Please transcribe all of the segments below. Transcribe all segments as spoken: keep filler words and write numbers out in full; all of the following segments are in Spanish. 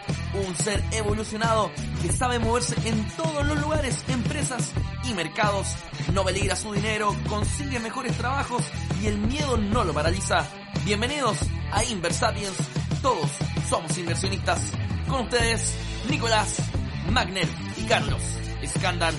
Un ser evolucionado que sabe moverse en todos los lugares, empresas y mercados. No peligra su dinero, consigue mejores trabajos y el miedo no lo paraliza. Bienvenidos a Inversapiens. Todos somos inversionistas. Con ustedes, Nicolás, Magnel y Carlos Escandan.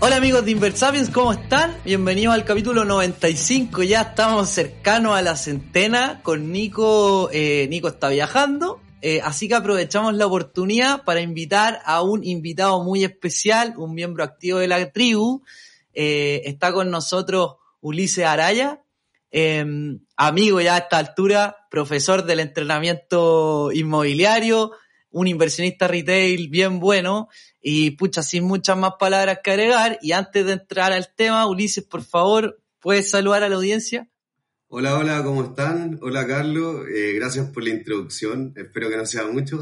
Hola amigos de Inversapiens, ¿cómo están? Bienvenidos al capítulo noventa y cinco, ya estamos cercanos a la centena con Nico, eh, Nico está viajando, eh, así que aprovechamos la oportunidad para invitar a un invitado muy especial, un miembro activo de la tribu. Eh, está con nosotros Ulises Araya, eh, amigo ya a esta altura, profesor del entrenamiento inmobiliario, un inversionista retail bien bueno. Y pucha, sin muchas más palabras que agregar, y antes de entrar al tema, Ulises, por favor, ¿puedes saludar a la audiencia? Hola, hola, ¿cómo están? Hola, Carlos, eh, gracias por la introducción, espero que no sea mucho,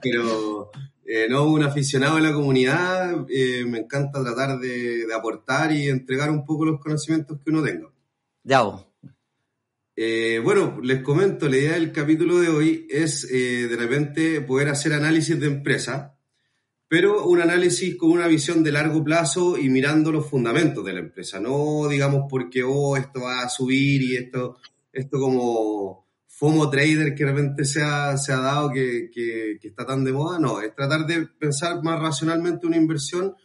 pero eh, no, un aficionado de la comunidad, eh, me encanta tratar de, de aportar y entregar un poco los conocimientos que uno tenga. Ya vos. Eh, bueno, les comento, la idea del capítulo de hoy es, eh, de repente, poder hacer análisis de empresa, pero un análisis con una visión de largo plazo y mirando los fundamentos de la empresa. No digamos porque, oh, esto va a subir y esto esto como FOMO trader que de repente se ha, se ha dado que, que, que está tan de moda. No, es tratar de pensar más racionalmente una inversión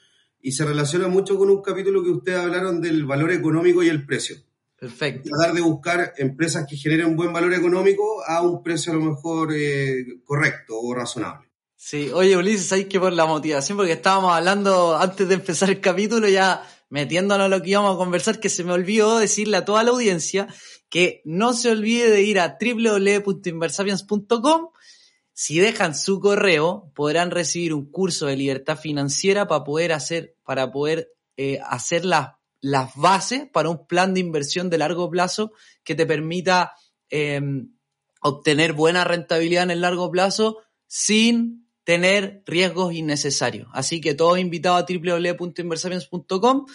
y se relaciona mucho con un capítulo que ustedes hablaron del valor económico y el precio. Perfecto. Tratar de buscar empresas que generen buen valor económico a un precio a lo mejor eh, correcto o razonable. Sí, oye Ulises, hay que por la motivación, porque estábamos hablando antes de empezar el capítulo, ya metiéndonos a lo que íbamos a conversar, que se me olvidó decirle a toda la audiencia que no se olvide de ir a doble u doble u doble u punto inversapiens punto com. Si dejan su correo, podrán recibir un curso de libertad financiera para poder hacer, para poder eh, hacer las, las bases para un plan de inversión de largo plazo que te permita eh, obtener buena rentabilidad en el largo plazo sin tener riesgos innecesarios. Así que todos invitados a doble u doble u doble u punto inversapiens punto com.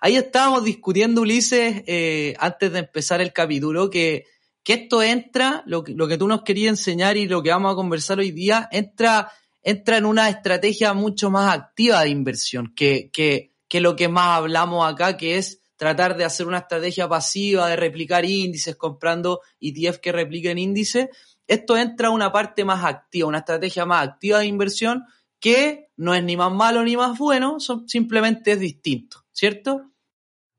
Ahí estábamos discutiendo, Ulises, eh, antes de empezar el capítulo, que, que esto entra, lo que, lo que tú nos querías enseñar y lo que vamos a conversar hoy día, entra, entra en una estrategia mucho más activa de inversión que, que, que lo que más hablamos acá, que es tratar de hacer una estrategia pasiva, de replicar índices, comprando E T F que repliquen índices. Esto entra a una parte más activa, una estrategia más activa de inversión que no es ni más malo ni más bueno, son, simplemente es distinto, ¿cierto?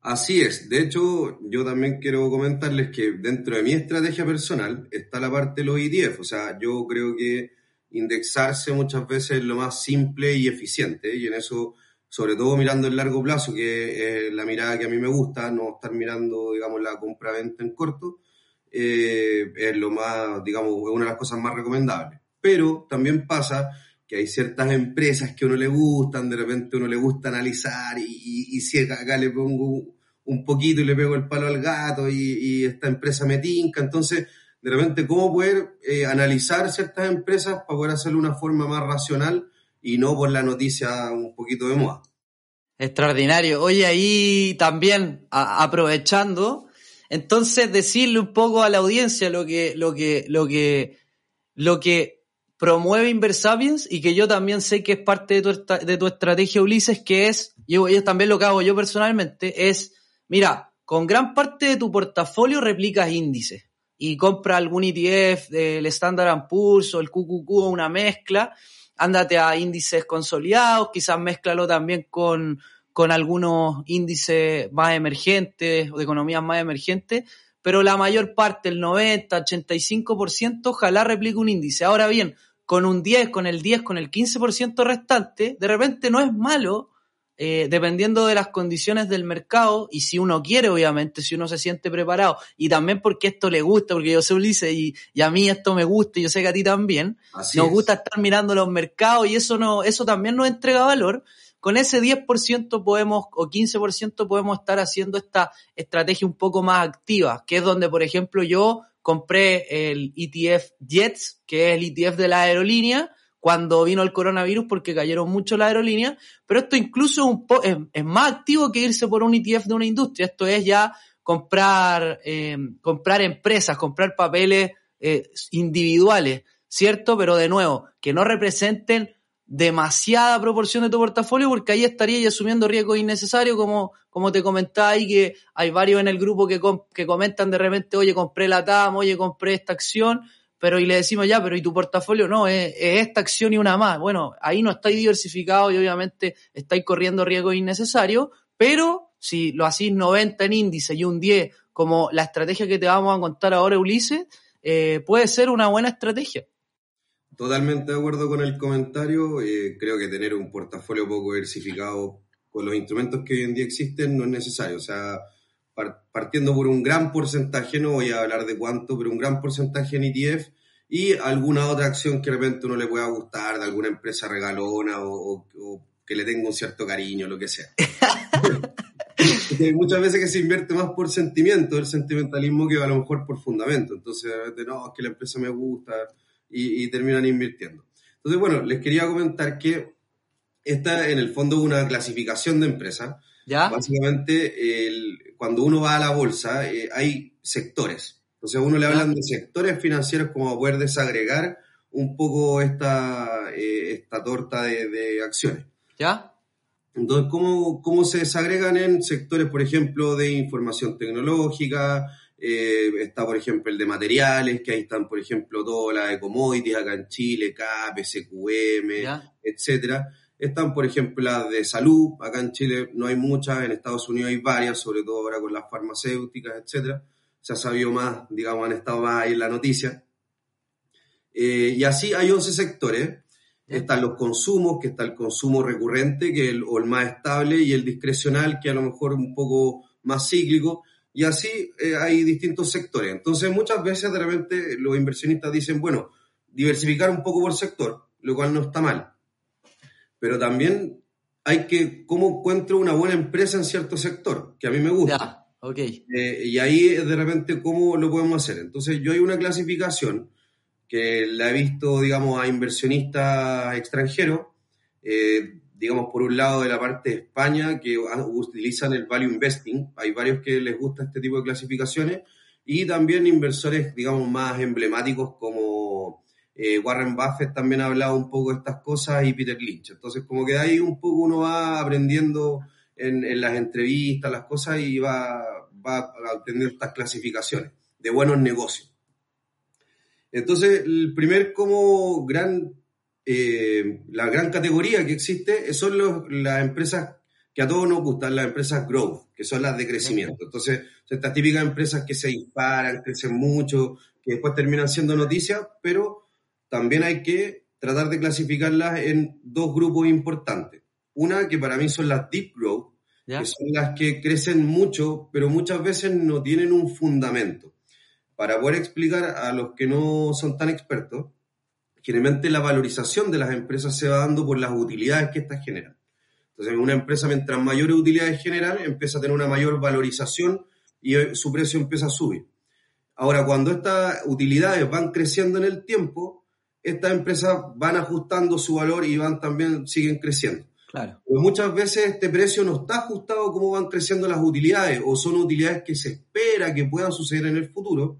Así es. De hecho, yo también quiero comentarles que dentro de mi estrategia personal está la parte de los E T F. O sea, yo creo que indexarse muchas veces es lo más simple y eficiente, y en eso, sobre todo mirando el largo plazo, que es la mirada que a mí me gusta, no estar mirando, digamos, la compra-venta en corto. Eh, es lo más, digamos, una de las cosas más recomendables. Pero también pasa que hay ciertas empresas que a uno le gustan, de repente a uno le gusta analizar, y, y, y si acá le pongo un poquito y le pego el palo al gato y, y esta empresa me tinca. Entonces, de repente, ¿cómo poder eh, analizar ciertas empresas para poder hacerlo de una forma más racional y no por la noticia un poquito de moda? Extraordinario. Oye, ahí también, a, aprovechando... Entonces, decirle un poco a la audiencia lo que, lo que, lo que, lo que promueve Inversapiens, y que yo también sé que es parte de tu, de tu estrategia, Ulises, que es, y es también lo que hago yo personalmente, es, mira, con gran parte de tu portafolio replicas índices. y compra algún E T F del Standard and Poor's o el Q Q Q o una mezcla, ándate a índices consolidados, quizás mézclalo también con, con algunos índices más emergentes o de economías más emergentes, pero la mayor parte, el noventa, ochenta y cinco por ciento, ojalá replique un índice. Ahora bien, con un diez, con el diez, con el quince por ciento restante, de repente no es malo, eh, dependiendo de las condiciones del mercado, y si uno quiere, obviamente, si uno se siente preparado, y también porque esto le gusta, porque yo soy Ulises, y, y a mí esto me gusta, y yo sé que a ti también, Así nos es. gusta estar mirando los mercados, y eso no, eso también nos entrega valor. Con ese diez por ciento podemos, o quince por ciento podemos estar haciendo esta estrategia un poco más activa, que es donde, por ejemplo, yo compré el E T F Jets, que es el E T F de la aerolínea, cuando vino el coronavirus porque cayeron mucho las aerolíneas, pero esto incluso un po- es, es más activo que irse por un E T F de una industria. Esto es ya comprar, eh, comprar empresas, comprar papeles eh, individuales, ¿cierto? Pero de nuevo, que no representen demasiada proporción de tu portafolio, porque ahí estaría ya asumiendo riesgos innecesarios, como, como te comentaba ahí, que hay varios en el grupo que, com- que comentan de repente, oye, compré LATAM, oye, compré esta acción, pero y le decimos ya, pero ¿y tu portafolio? No, es, es esta acción y una más. Bueno, ahí no estáis diversificados y obviamente estáis corriendo riesgos innecesarios, pero si lo hacís noventa en índice y un diez, como la estrategia que te vamos a contar ahora, Ulises, eh, puede ser una buena estrategia. Totalmente de acuerdo con el comentario. Eh, creo que tener un portafolio poco diversificado con los instrumentos que hoy en día existen no es necesario. O sea, partiendo por un gran porcentaje, no voy a hablar de cuánto, pero un gran porcentaje en E T F y alguna otra acción que de repente uno le pueda gustar, de alguna empresa regalona o, o, o que le tenga un cierto cariño, lo que sea. Hay muchas veces que se invierte más por sentimiento, el sentimentalismo, que a lo mejor por fundamento. Entonces, de repente, no, es que la empresa me gusta... Y, y terminan invirtiendo. Entonces, bueno, les quería comentar que esta, en el fondo, es una clasificación de empresas. ¿Ya? Básicamente, el, cuando uno va a la bolsa, eh, hay sectores. Entonces, a uno le hablan de sectores financieros como poder desagregar un poco esta, eh, esta torta de, de acciones. ¿Ya? Entonces, ¿cómo, cómo se desagregan en sectores, por ejemplo, de información tecnológica? Eh, está, por ejemplo, el de materiales, que ahí están, por ejemplo, todas las de commodities acá en Chile, C A P, S Q M, ¿ya? etcétera. Están, por ejemplo, las de salud, acá en Chile no hay muchas, en Estados Unidos hay varias, sobre todo ahora con las farmacéuticas, etcétera. Se ha sabido más, digamos, han estado más ahí en la noticia. Eh, y así hay once sectores. ¿Ya? Están los consumos, que está el consumo recurrente, que es el, o el más estable, y el discrecional, que a lo mejor un poco más cíclico. Y así eh, hay distintos sectores. Entonces, muchas veces, de repente, los inversionistas dicen, bueno, diversificar un poco por sector, lo cual no está mal. Pero también hay que, ¿cómo encuentro una buena empresa en cierto sector? Que a mí me gusta. Ya, ok. Eh, y ahí, de repente, ¿cómo lo podemos hacer? Entonces, yo hay una clasificación que la he visto, digamos, a inversionistas extranjeros, eh, digamos, por un lado de la parte de España, que utilizan el Value Investing. Hay varios que les gusta este tipo de clasificaciones. Y también inversores, digamos, más emblemáticos como eh, Warren Buffett también ha hablado un poco de estas cosas, y Peter Lynch. Entonces, como que de ahí un poco uno va aprendiendo en, en las entrevistas, las cosas, y va, va aprendiendo estas clasificaciones de buenos negocios. Entonces, el primer como gran... Eh, la gran categoría que existe son los, las empresas que a todos nos gustan, las empresas growth, que son las de crecimiento. Entonces, estas típicas empresas que se disparan, crecen mucho, que después terminan siendo noticias, pero también hay que tratar de clasificarlas en dos grupos importantes. Una, que para mí son las deep growth, ¿ya? Que son las que crecen mucho, pero muchas veces no tienen un fundamento. Para poder explicar a los que no son tan expertos, generalmente la valorización de las empresas se va dando por las utilidades que estas generan. Entonces, una empresa, mientras mayores utilidades generan, empieza a tener una mayor valorización y su precio empieza a subir. Ahora, cuando estas utilidades van creciendo en el tiempo, estas empresas van ajustando su valor y van también siguen creciendo. Claro. Pero muchas veces este precio no está ajustado como van creciendo las utilidades, o son utilidades que se espera que puedan suceder en el futuro,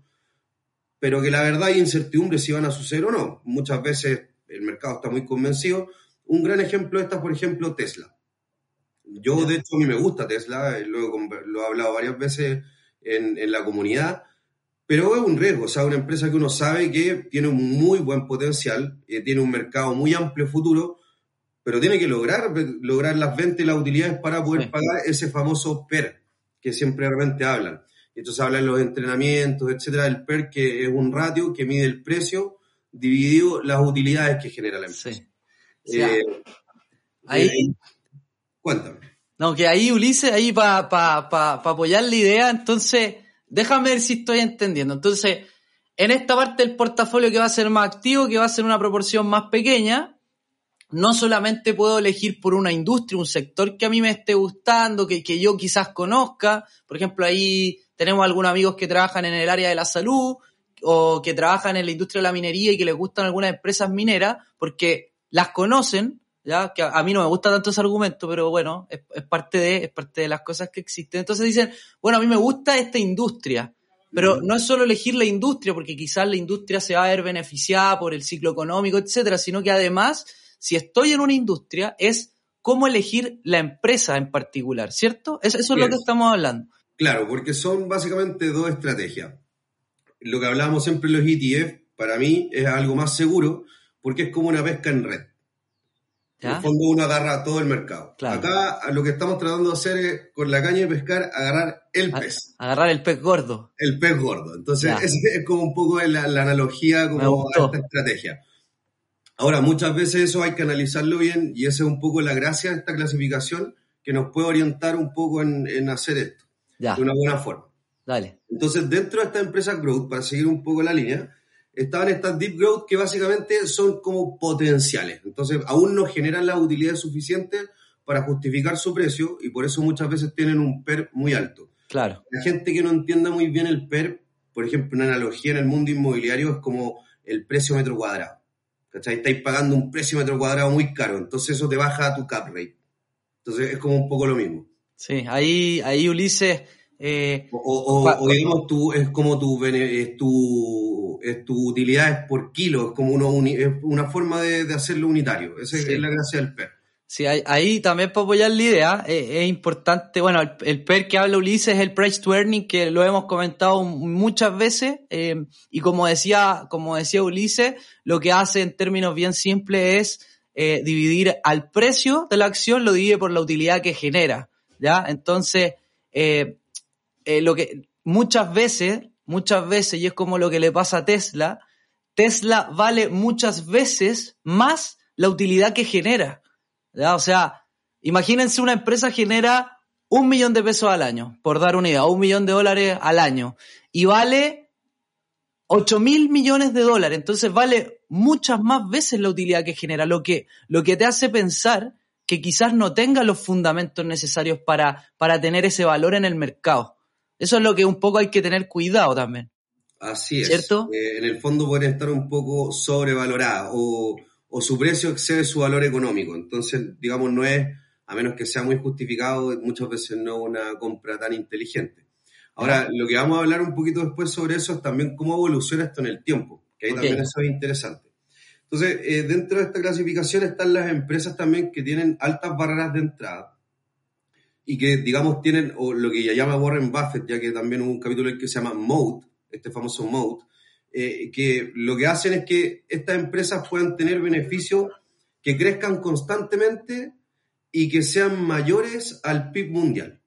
pero que la verdad hay incertidumbre si van a suceder o no. Muchas veces el mercado está muy convencido. Un gran ejemplo de estas, por ejemplo, Tesla. Yo, de hecho, a mí me gusta Tesla, lo he, lo he hablado varias veces en, en la comunidad, Pero es un riesgo, o sea, una empresa que uno sabe que tiene un muy buen potencial, eh, tiene un mercado muy amplio futuro, pero tiene que lograr, lograr las ventas y las utilidades para poder sí. pagar ese famoso P E R que siempre realmente hablan. Entonces hablan los entrenamientos, etcétera, del P E R, que es un ratio que mide el precio dividido las utilidades que genera la empresa. Sí. O sea, eh, ahí, ahí, cuéntame. No, que ahí, Ulises, ahí para pa, pa, pa apoyar la idea, entonces, déjame ver si estoy entendiendo. Entonces, en esta parte del portafolio que va a ser más activo, que va a ser una proporción más pequeña, no solamente puedo elegir por una industria, un sector que a mí me esté gustando, que, que yo quizás conozca. Por ejemplo, ahí tenemos algunos amigos que trabajan en el área de la salud o que trabajan en la industria de la minería y que les gustan algunas empresas mineras porque las conocen, ¿ya? Que a, a mí no me gusta tanto ese argumento, pero bueno, es, es, parte de, es parte de las cosas que existen. Entonces dicen, bueno, a mí me gusta esta industria, pero no es solo elegir la industria porque quizás la industria se va a ver beneficiada por el ciclo económico, etcétera, sino que además... Si estoy en una industria, es cómo elegir la empresa en particular, ¿cierto? Eso es lo que estamos hablando. Claro, porque son básicamente dos estrategias. Lo que hablábamos siempre en los E T F, para mí, es algo más seguro, porque es como una pesca en red. ¿Ya? En el fondo uno agarra todo el mercado. Claro. Acá lo que estamos tratando de hacer es, con la caña de pescar, agarrar el pez. Agarrar el pez gordo. El pez gordo. Entonces, es, es como un poco la, la analogía como a esta estrategia. Ahora, muchas veces eso hay que analizarlo bien y esa es un poco la gracia de esta clasificación que nos puede orientar un poco en, en hacer esto ya. de una buena forma. Dale. Entonces, dentro de estas empresas growth, para seguir un poco la línea, estaban estas deep growth que básicamente son como potenciales. Entonces, aún no generan las utilidades suficientes para justificar su precio y por eso muchas veces tienen un P E R muy alto. Claro. La gente que no entienda muy bien el P E R, por ejemplo, una analogía en el mundo inmobiliario es como el precio metro cuadrado. ¿Cachai? Estáis pagando un precio metro cuadrado muy caro, entonces eso te baja tu cap rate. Entonces es como un poco lo mismo. Sí, ahí, ahí Ulises... Eh, o, o, o, o digamos, tu, es como tu, es tu, es tu utilidad es por kilo, es como uno uni, es una forma de, de hacerlo unitario. Esa sí. es la gracia del P E R. Sí, ahí, ahí también para apoyar la idea eh, es importante... Bueno, el, el P E R que habla Ulises es el price to earning, que lo hemos comentado muchas veces eh, y como decía, como decía Ulises, lo que hace en términos bien simples es eh, dividir al precio de la acción, lo divide por la utilidad que genera, ¿ya? Entonces, eh, eh, lo que muchas veces, muchas veces, y es como lo que le pasa a Tesla, Tesla vale muchas veces más la utilidad que genera. ¿Ya? O sea, imagínense una empresa genera un millón de pesos al año, por dar una idea, un millón de dólares al año, y vale ocho mil millones de dólares, entonces vale muchas más veces la utilidad que genera, lo que, lo que te hace pensar que quizás no tenga los fundamentos necesarios para, para tener ese valor en el mercado. Eso es lo que un poco hay que tener cuidado también. Así es. ¿Cierto? Eh, en el fondo puede estar un poco sobrevalorada o... o su precio excede su valor económico. Entonces, digamos, no es, a menos que sea muy justificado, muchas veces no una compra tan inteligente. Ahora, lo que vamos a hablar un poquito después sobre eso es también cómo evoluciona esto en el tiempo, que ahí okay. también eso es interesante. Entonces, eh, dentro de esta clasificación están las empresas también que tienen altas barreras de entrada y que, digamos, tienen o lo que ya llama Warren Buffett, ya que también hubo un capítulo en el que se llama M O D, este famoso M O D, Eh, que lo que hacen es que estas empresas puedan tener beneficios que crezcan constantemente y que sean mayores al P I B mundial.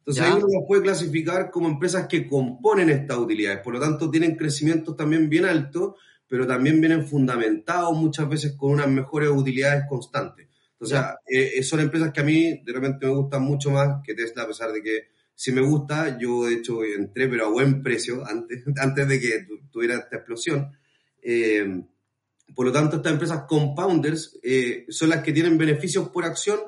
Entonces, ¿ya? Ahí uno las puede clasificar como empresas que componen estas utilidades, por lo tanto tienen crecimientos también bien altos, pero también vienen fundamentados muchas veces con unas mejores utilidades constantes. Entonces, eh, son empresas que a mí de repente me gustan mucho más que Tesla, a pesar de que si me gusta, yo de hecho entré, pero a buen precio, antes, antes de que tuviera esta explosión. Eh, por lo tanto, estas empresas compounders eh, son las que tienen beneficios por acción,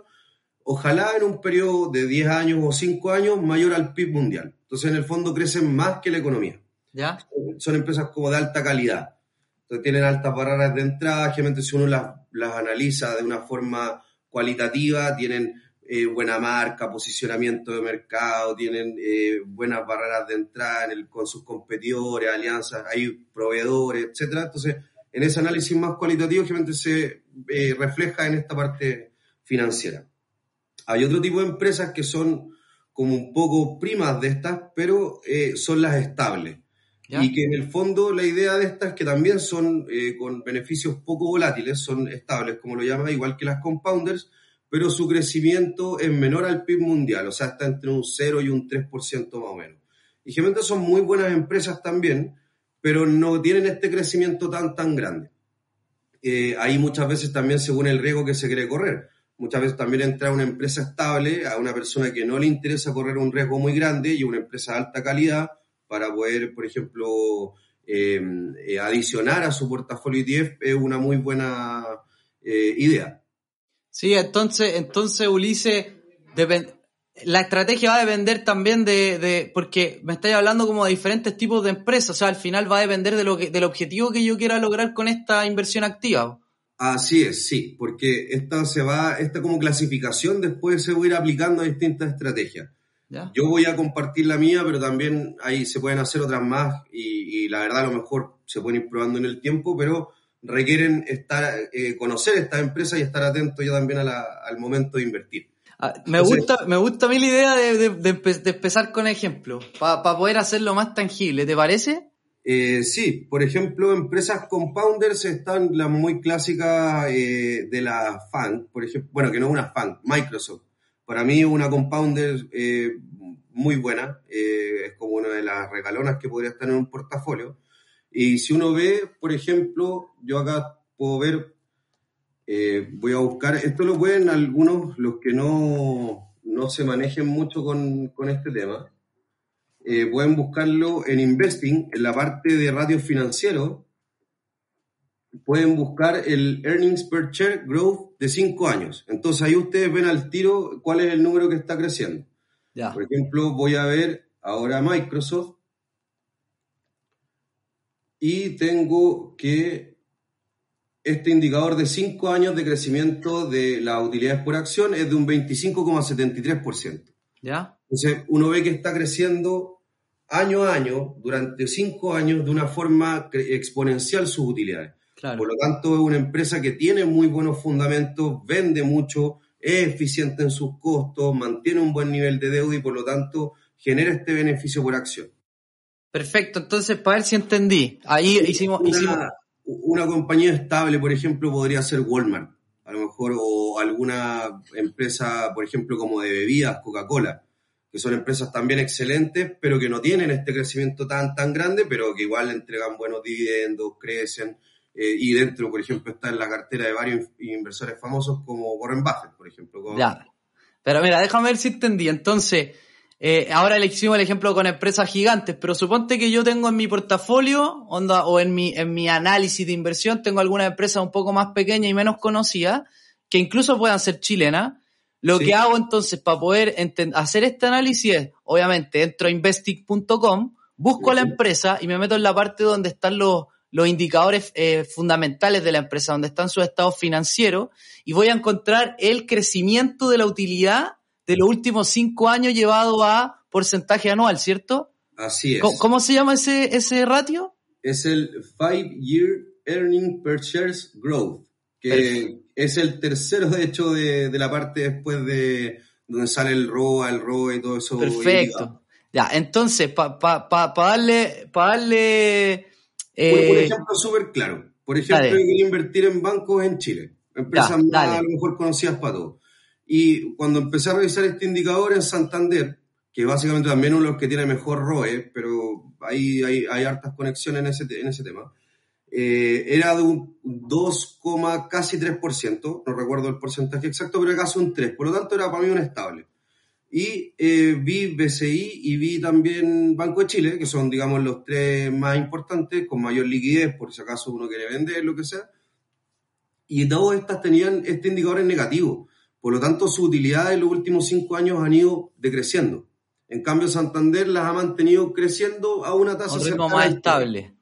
ojalá en un periodo de diez años o cinco años mayor al P I B mundial. Entonces, en el fondo, crecen más que la economía. ¿Ya? Son empresas como de alta calidad. Entonces, tienen altas barreras de entrada. Generalmente, si uno las, las analiza de una forma cualitativa, tienen... Eh, buena marca, posicionamiento de mercado, tienen eh, buenas barreras de entrada en el, con sus competidores, alianzas, hay proveedores, etcétera. Entonces, en ese análisis más cualitativo, obviamente se eh, refleja en esta parte financiera. Hay otro tipo de empresas que son como un poco primas de estas, pero eh, son las estables. ¿Ya? Y que en el fondo la idea de estas es que también son eh, con beneficios poco volátiles, son estables, como lo llaman, igual que las compounders, pero su crecimiento es menor al P I B mundial, o sea, está entre un cero y un tres por ciento más o menos. Y generalmente son muy buenas empresas también, pero no tienen este crecimiento tan, tan grande. Eh, ahí muchas veces también según el riesgo que se quiere correr. Muchas veces también entra una empresa estable a una persona que no le interesa correr un riesgo muy grande y una empresa de alta calidad para poder, por ejemplo, eh, eh, adicionar a su portafolio E T F es una muy buena eh, idea. Sí, entonces, entonces Ulises, depend- la estrategia va a depender también de, de, porque me estáis hablando como de diferentes tipos de empresas, o sea, al final va a depender de lo que, del objetivo que yo quiera lograr con esta inversión activa. Así es, sí, porque esta se va, esta como clasificación después se va a ir aplicando a distintas estrategias. ¿Ya? Yo voy a compartir la mía, pero también ahí se pueden hacer otras más y, y la verdad a lo mejor se pueden ir probando en el tiempo, pero requieren estar, eh, conocer estas empresas y estar atento yo también a la, al momento de invertir. Ah, me Entonces, gusta, me gusta a mí la idea de, de, de, de empezar con ejemplos, para pa poder hacerlo más tangible, ¿te parece? Eh, sí, por ejemplo, empresas compounders están las muy clásicas eh, de la FAANG, por ejemplo, bueno, que no es una FAANG, Microsoft. Para mí una compounder eh, muy buena, eh, es como una de las regalonas que podría estar en un portafolio. Y si uno ve, por ejemplo, yo acá puedo ver, eh, voy a buscar, esto lo pueden algunos, los que no, no se manejen mucho con, con este tema. Eh, pueden buscarlo en Investing, en la parte de ratios financieros. Pueden buscar el Earnings Per Share Growth de cinco años. Entonces ahí ustedes ven al tiro cuál es el número que está creciendo. Ya. Por ejemplo, voy a ver ahora Microsoft y tengo que este indicador de cinco años de crecimiento de las utilidades por acción es de un veinticinco coma setenta y tres por ciento. ¿Ya? Entonces, uno ve que está creciendo año a año, durante cinco años, de una forma exponencial sus utilidades. Claro. Por lo tanto, es una empresa que tiene muy buenos fundamentos, vende mucho, es eficiente en sus costos, mantiene un buen nivel de deuda y, por lo tanto, genera este beneficio por acción. Perfecto. Entonces, para ver si entendí. Ahí hicimos... Una, hicimos... una compañía estable, por ejemplo, podría ser Walmart, a lo mejor, o alguna empresa, por ejemplo, como de bebidas, Coca-Cola, que son empresas también excelentes, pero que no tienen este crecimiento tan, tan grande, pero que igual entregan buenos dividendos, crecen, eh, y dentro, por ejemplo, está en la cartera de varios inversores famosos como Warren Buffett, por ejemplo. Con... Ya, pero mira, déjame ver si entendí. Entonces, eh, ahora le hicimos el ejemplo con empresas gigantes, pero suponte que yo tengo en mi portafolio, onda, o en mi, en mi análisis de inversión, tengo algunas empresas un poco más pequeñas y menos conocidas, que incluso puedan ser chilenas. Lo sí. que hago entonces para poder enten- hacer este análisis es, obviamente, entro a investing punto com, busco sí. la empresa y me meto en la parte donde están los, los indicadores eh, fundamentales de la empresa, donde están sus estados financieros, y voy a encontrar el crecimiento de la utilidad de los últimos cinco años llevado a porcentaje anual, ¿cierto? Así es. ¿Cómo, cómo se llama ese, ese ratio? Es el Five-Year Earning Per Shares Growth, que... Perfecto. Es el tercero, de hecho, de, de la parte después de donde sale el R O A, el R O E y todo eso. Perfecto. Ya, entonces, para pa, pa, pa darle... Pa darle eh... Un ejemplo súper claro. Por ejemplo, dale. Hay que invertir en bancos en Chile. Empresas ya, más, a lo mejor conocidas para todos. Y cuando empecé a revisar este indicador en Santander, que básicamente también uno de los que tiene mejor R O E, pero ahí hay, hay hartas conexiones en ese, en ese tema, Eh, era de un dos, casi tres por ciento, no recuerdo el porcentaje exacto, pero era casi un tres por ciento, por lo tanto era para mí un estable. Y eh, vi B C I y vi también Banco de Chile, que son, digamos, los tres más importantes, con mayor liquidez, por si acaso uno quiere vender, lo que sea. Y todas estas tenían este indicador en negativo, por lo tanto su utilidad en los últimos cinco años han ido decreciendo. En cambio, Santander las ha mantenido creciendo a una tasa cercana. Más estable.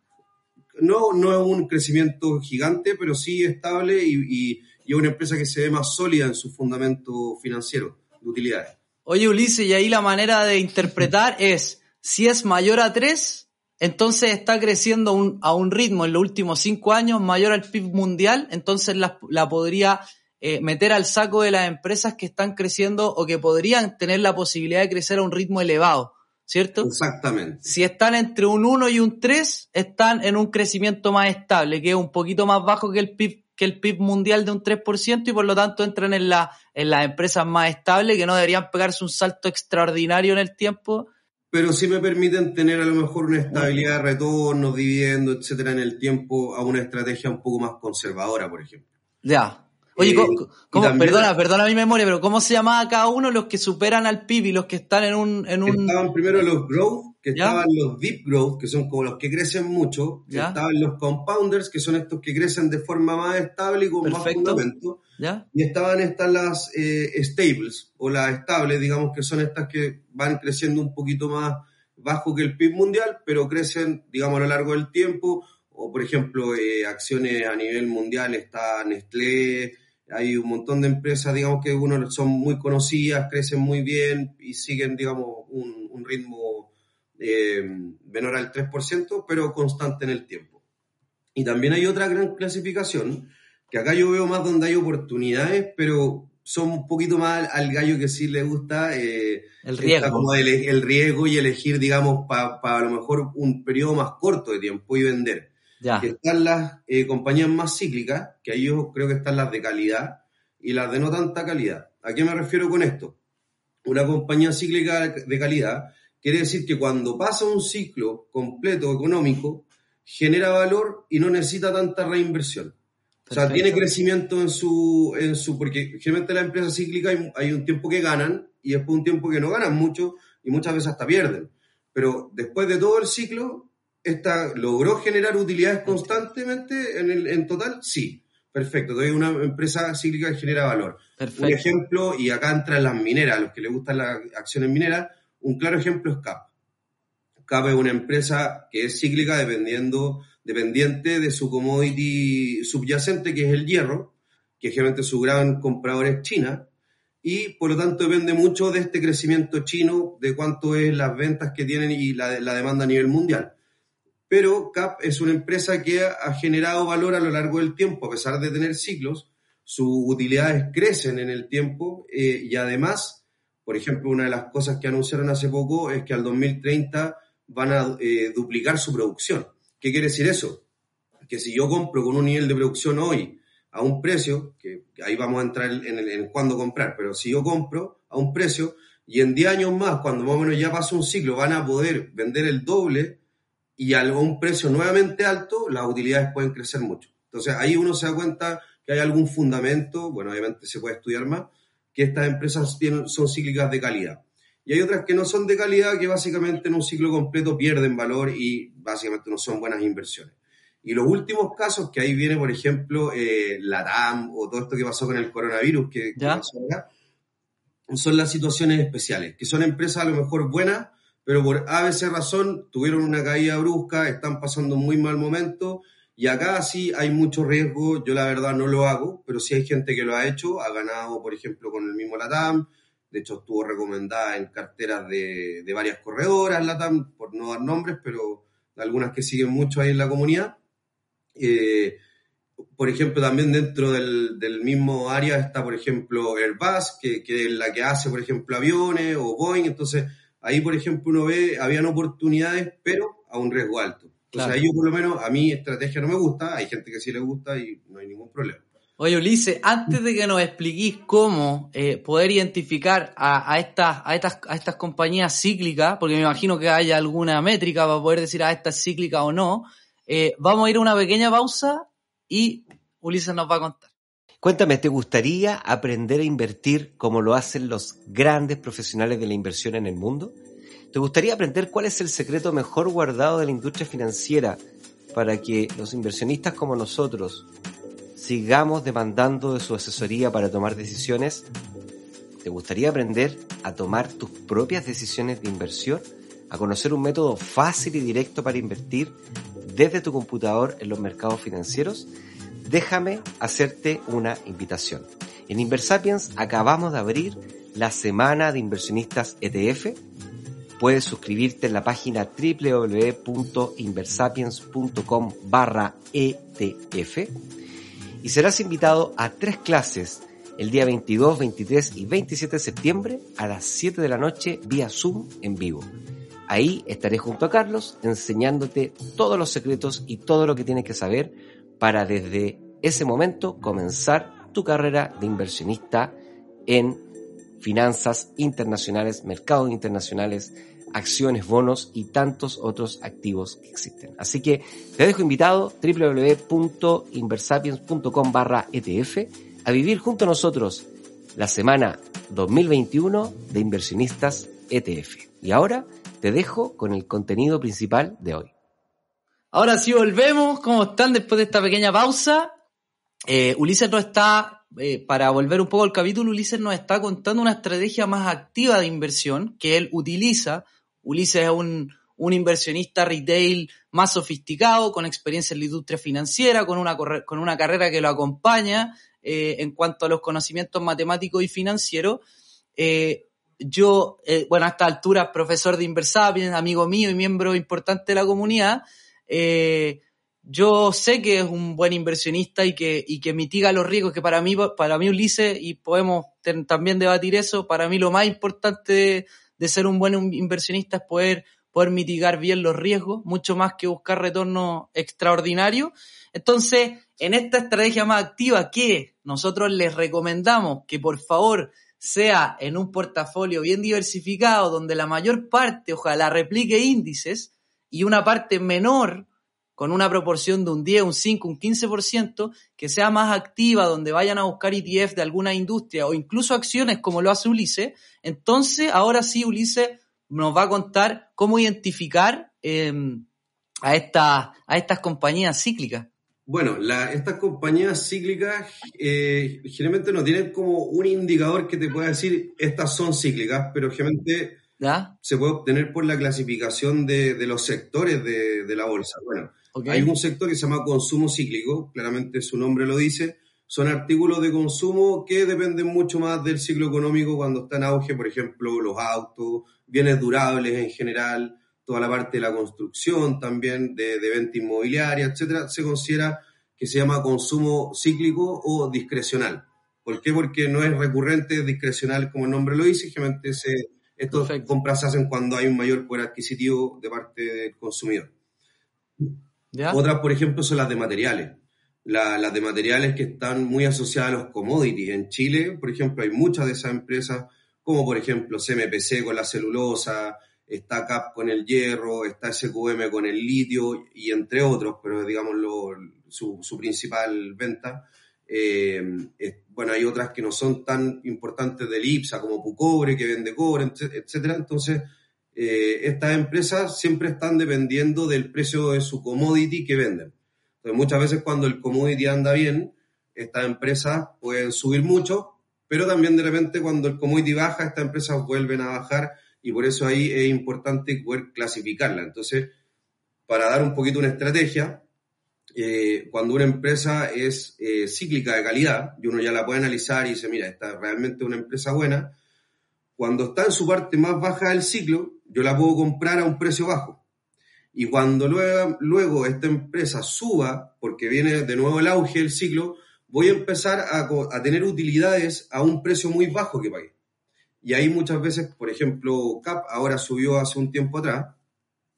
No, no es un crecimiento gigante, pero sí estable y, y, y es una empresa que se ve más sólida en su fundamento financiero de utilidades. Oye, Ulises, y ahí la manera de interpretar es, si es mayor a tres, entonces está creciendo un, a un ritmo en los últimos cinco años mayor al P I B mundial, entonces la, la podría eh, meter al saco de las empresas que están creciendo o que podrían tener la posibilidad de crecer a un ritmo elevado. ¿cierto? Exactamente. Si están entre un uno y un tres, están en un crecimiento más estable, que es un poquito más bajo que el P I B, que el P I B mundial de un tres por ciento, y por lo tanto entran en, la, en las empresas más estables, que no deberían pegarse un salto extraordinario en el tiempo. Pero sí me permiten tener a lo mejor una estabilidad de retornos, dividendos, etcétera, en el tiempo, a una estrategia un poco más conservadora, por ejemplo. Ya. Oye, eh, ¿cómo, cómo, también, perdona, perdona mi memoria, pero ¿cómo se llamaba cada uno los que superan al P I B y los que están en un... en un... Estaban primero los growth, que ¿Ya? estaban los deep growth, que son como los que crecen mucho, ¿Ya? estaban los compounders, que son estos que crecen de forma más estable y con Perfecto. Más fundamento, ¿Ya? y estaban estas las eh, stables, o las estables, digamos, que son estas que van creciendo un poquito más bajo que el P I B mundial, pero crecen, digamos, a lo largo del tiempo. O, por ejemplo, eh, acciones a nivel mundial, está Nestlé, hay un montón de empresas, digamos, que uno son muy conocidas, crecen muy bien y siguen, digamos, un, un ritmo eh, menor al tres por ciento, pero constante en el tiempo. Y también hay otra gran clasificación, que acá yo veo más donde hay oportunidades, pero son un poquito más al gallo que sí le gusta eh, el riesgo, como el, el riesgo y elegir, digamos, para pa a lo mejor un periodo más corto de tiempo y vender. Ya. Que están las eh, compañías más cíclicas, que ahí yo creo que están las de calidad y las de no tanta calidad. ¿A qué me refiero con esto? Una compañía cíclica de calidad quiere decir que cuando pasa un ciclo completo económico, genera valor y no necesita tanta reinversión. Perfecto. O sea, tiene crecimiento en su... en su porque generalmente las empresas cíclicas hay, hay un tiempo que ganan y después un tiempo que no ganan mucho y muchas veces hasta pierden. Pero después de todo el ciclo... Esta, ¿logró generar utilidades constantemente en, el, en total? Sí, perfecto. Entonces, una empresa cíclica que genera valor. Perfecto. Un ejemplo, y acá entran las mineras, a los que les gustan las acciones mineras, un claro ejemplo es C A P. C A P es una empresa que es cíclica dependiendo, dependiente de su commodity subyacente, que es el hierro, que generalmente su gran comprador es China, y por lo tanto depende mucho de este crecimiento chino, de cuánto es las ventas que tienen y la, la demanda a nivel mundial. Pero C A P es una empresa que ha generado valor a lo largo del tiempo, a pesar de tener ciclos, sus utilidades crecen en el tiempo eh, y además, por ejemplo, una de las cosas que anunciaron hace poco es que al dos mil treinta van a eh, duplicar su producción. ¿Qué quiere decir eso? Que si yo compro con un nivel de producción hoy a un precio, que ahí vamos a entrar en, el, en cuándo comprar, pero si yo compro a un precio y en diez años más, cuando más o menos ya pasa un ciclo, van a poder vender el doble y a un precio nuevamente alto, las utilidades pueden crecer mucho. Entonces, ahí uno se da cuenta que hay algún fundamento, bueno, obviamente se puede estudiar más, que estas empresas tienen, son cíclicas de calidad. Y hay otras que no son de calidad, que básicamente en un ciclo completo pierden valor y básicamente no son buenas inversiones. Y los últimos casos, que ahí viene, por ejemplo, eh, LATAM o todo esto que pasó con el coronavirus, que, que pasó acá, son las situaciones especiales, que son empresas a lo mejor buenas, pero por A B C razón tuvieron una caída brusca, están pasando un muy mal momento, y acá sí hay mucho riesgo, yo la verdad no lo hago, pero sí hay gente que lo ha hecho, ha ganado, por ejemplo, con el mismo LATAM, de hecho estuvo recomendada en carteras de, de varias corredoras LATAM, por no dar nombres, pero algunas que siguen mucho ahí en la comunidad. Eh, por ejemplo, también dentro del, del mismo área está, por ejemplo, Airbus, que, que es la que hace, por ejemplo, aviones, o Boeing, entonces... Ahí, por ejemplo, uno ve, habían oportunidades, pero a un riesgo alto. Claro. O sea, yo por lo menos, a mí estrategia no me gusta, hay gente que sí le gusta y no hay ningún problema. Oye, Ulises, antes de que nos expliquís cómo eh, poder identificar a, a, estas, a, estas, a estas compañías cíclicas, porque me imagino que haya alguna métrica para poder decir a esta es cíclica o no, eh, vamos a ir a una pequeña pausa y Ulises nos va a contar. Cuéntame, ¿te gustaría aprender a invertir como lo hacen los grandes profesionales de la inversión en el mundo? ¿Te gustaría aprender cuál es el secreto mejor guardado de la industria financiera para que los inversionistas como nosotros sigamos demandando de su asesoría para tomar decisiones? ¿Te gustaría aprender a tomar tus propias decisiones de inversión? ¿A conocer un método fácil y directo para invertir desde tu computador en los mercados financieros? Déjame hacerte una invitación. En Inversapiens acabamos de abrir la semana de inversionistas E T F. Puedes suscribirte en la página doble u doble u doble u punto inversapiens punto com barra E T F y serás invitado a tres clases el día veintidós, veintitrés y veintisiete de septiembre a las siete de la noche vía Zoom en vivo. Ahí estaré junto a Carlos enseñándote todos los secretos y todo lo que tienes que saber para desde ese momento comenzar tu carrera de inversionista en finanzas internacionales, mercados internacionales, acciones, bonos y tantos otros activos que existen. Así que te dejo invitado doble u doble u doble u punto inversapiens punto com barra E T F a vivir junto a nosotros la semana dos mil veintiuno de inversionistas E T F. Y ahora te dejo con el contenido principal de hoy. Ahora sí volvemos. ¿Cómo están después de esta pequeña pausa? Eh, Ulises no está... Eh, para volver un poco al capítulo, Ulises nos está contando una estrategia más activa de inversión que él utiliza. Ulises es un, un inversionista retail más sofisticado, con experiencia en la industria financiera, con una, con una carrera que lo acompaña eh, en cuanto a los conocimientos matemáticos y financieros. Eh, yo, eh, bueno, a esta altura, profesor de Inversapiens, amigo mío y miembro importante de la comunidad, eh, yo sé que es un buen inversionista y que, y que mitiga los riesgos, que para mí, para mí Ulises, y podemos ten, también debatir eso, para mí lo más importante de, de ser un buen inversionista es poder, poder mitigar bien los riesgos, mucho más que buscar retornos extraordinarios. Entonces, en esta estrategia más activa que nosotros les recomendamos que por favor sea en un portafolio bien diversificado, donde la mayor parte, ojalá, replique índices y una parte menor, con una proporción de un diez, un cinco, un quince por ciento, que sea más activa, donde vayan a buscar E T F de alguna industria o incluso acciones como lo hace Ulises. Entonces, ahora sí, Ulises nos va a contar cómo identificar eh, a, esta, a estas compañías cíclicas. Bueno, la, estas compañías cíclicas eh, generalmente no tienen como un indicador que te pueda decir estas son cíclicas, pero generalmente ¿Ah? se puede obtener por la clasificación de, de los sectores de, de la bolsa. Bueno, okay. Hay un sector que se llama consumo cíclico, claramente su nombre lo dice, son artículos de consumo que dependen mucho más del ciclo económico cuando está en auge, por ejemplo, los autos, bienes durables en general, toda la parte de la construcción también, de, de venta inmobiliaria, etcétera, se considera que se llama consumo cíclico o discrecional. ¿Por qué? Porque no es recurrente, es discrecional como el nombre lo dice, generalmente se, estos Perfecto. compras se hacen cuando hay un mayor poder adquisitivo de parte del consumidor. ¿Ya? Otras, por ejemplo, son las de materiales. La, las de materiales que están muy asociadas a los commodities. En Chile, por ejemplo, hay muchas de esas empresas, como por ejemplo C M P C con la celulosa, está C A P con el hierro, está S Q M con el litio y entre otros, pero digamos lo, su, su principal venta. Eh, es, bueno, hay otras que no son tan importantes del IPSA, como Pucobre, que vende cobre, etcétera. Entonces, Eh, estas empresas siempre están dependiendo del precio de su commodity que venden. Entonces, muchas veces cuando el commodity anda bien, estas empresas pueden subir mucho, pero también de repente cuando el commodity baja, estas empresas vuelven a bajar y por eso ahí es importante poder clasificarla. Entonces, para dar un poquito una estrategia, eh, cuando una empresa es eh, cíclica de calidad y uno ya la puede analizar y dice, mira, esta es realmente una empresa buena, cuando está en su parte más baja del ciclo, yo la puedo comprar a un precio bajo. Y cuando luego, luego esta empresa suba, porque viene de nuevo el auge del ciclo, voy a empezar a, a tener utilidades a un precio muy bajo que pagué. Y ahí muchas veces, por ejemplo, C A P ahora subió hace un tiempo atrás,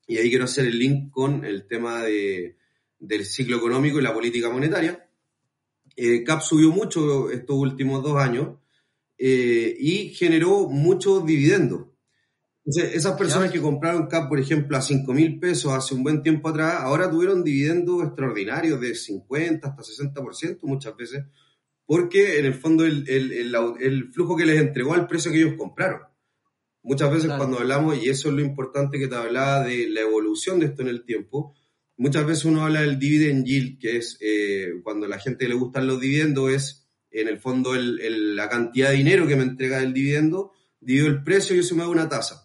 y ahí quiero hacer el link con el tema de, del ciclo económico y la política monetaria. Eh, C A P subió mucho estos últimos dos años eh, y generó muchos dividendos. Entonces, esas personas que compraron C A P, por ejemplo, a cinco mil pesos hace un buen tiempo atrás, ahora tuvieron dividendos extraordinarios de cincuenta hasta sesenta por ciento muchas veces, porque en el fondo el, el, el, el flujo que les entregó al precio que ellos compraron. Muchas veces claro. cuando hablamos, y eso es lo importante que te hablaba de la evolución de esto en el tiempo, muchas veces uno habla del dividend yield, que es eh, cuando a la gente le gustan los dividendos, es en el fondo el, el, la cantidad de dinero que me entrega el dividendo, divido el precio y eso me da una tasa.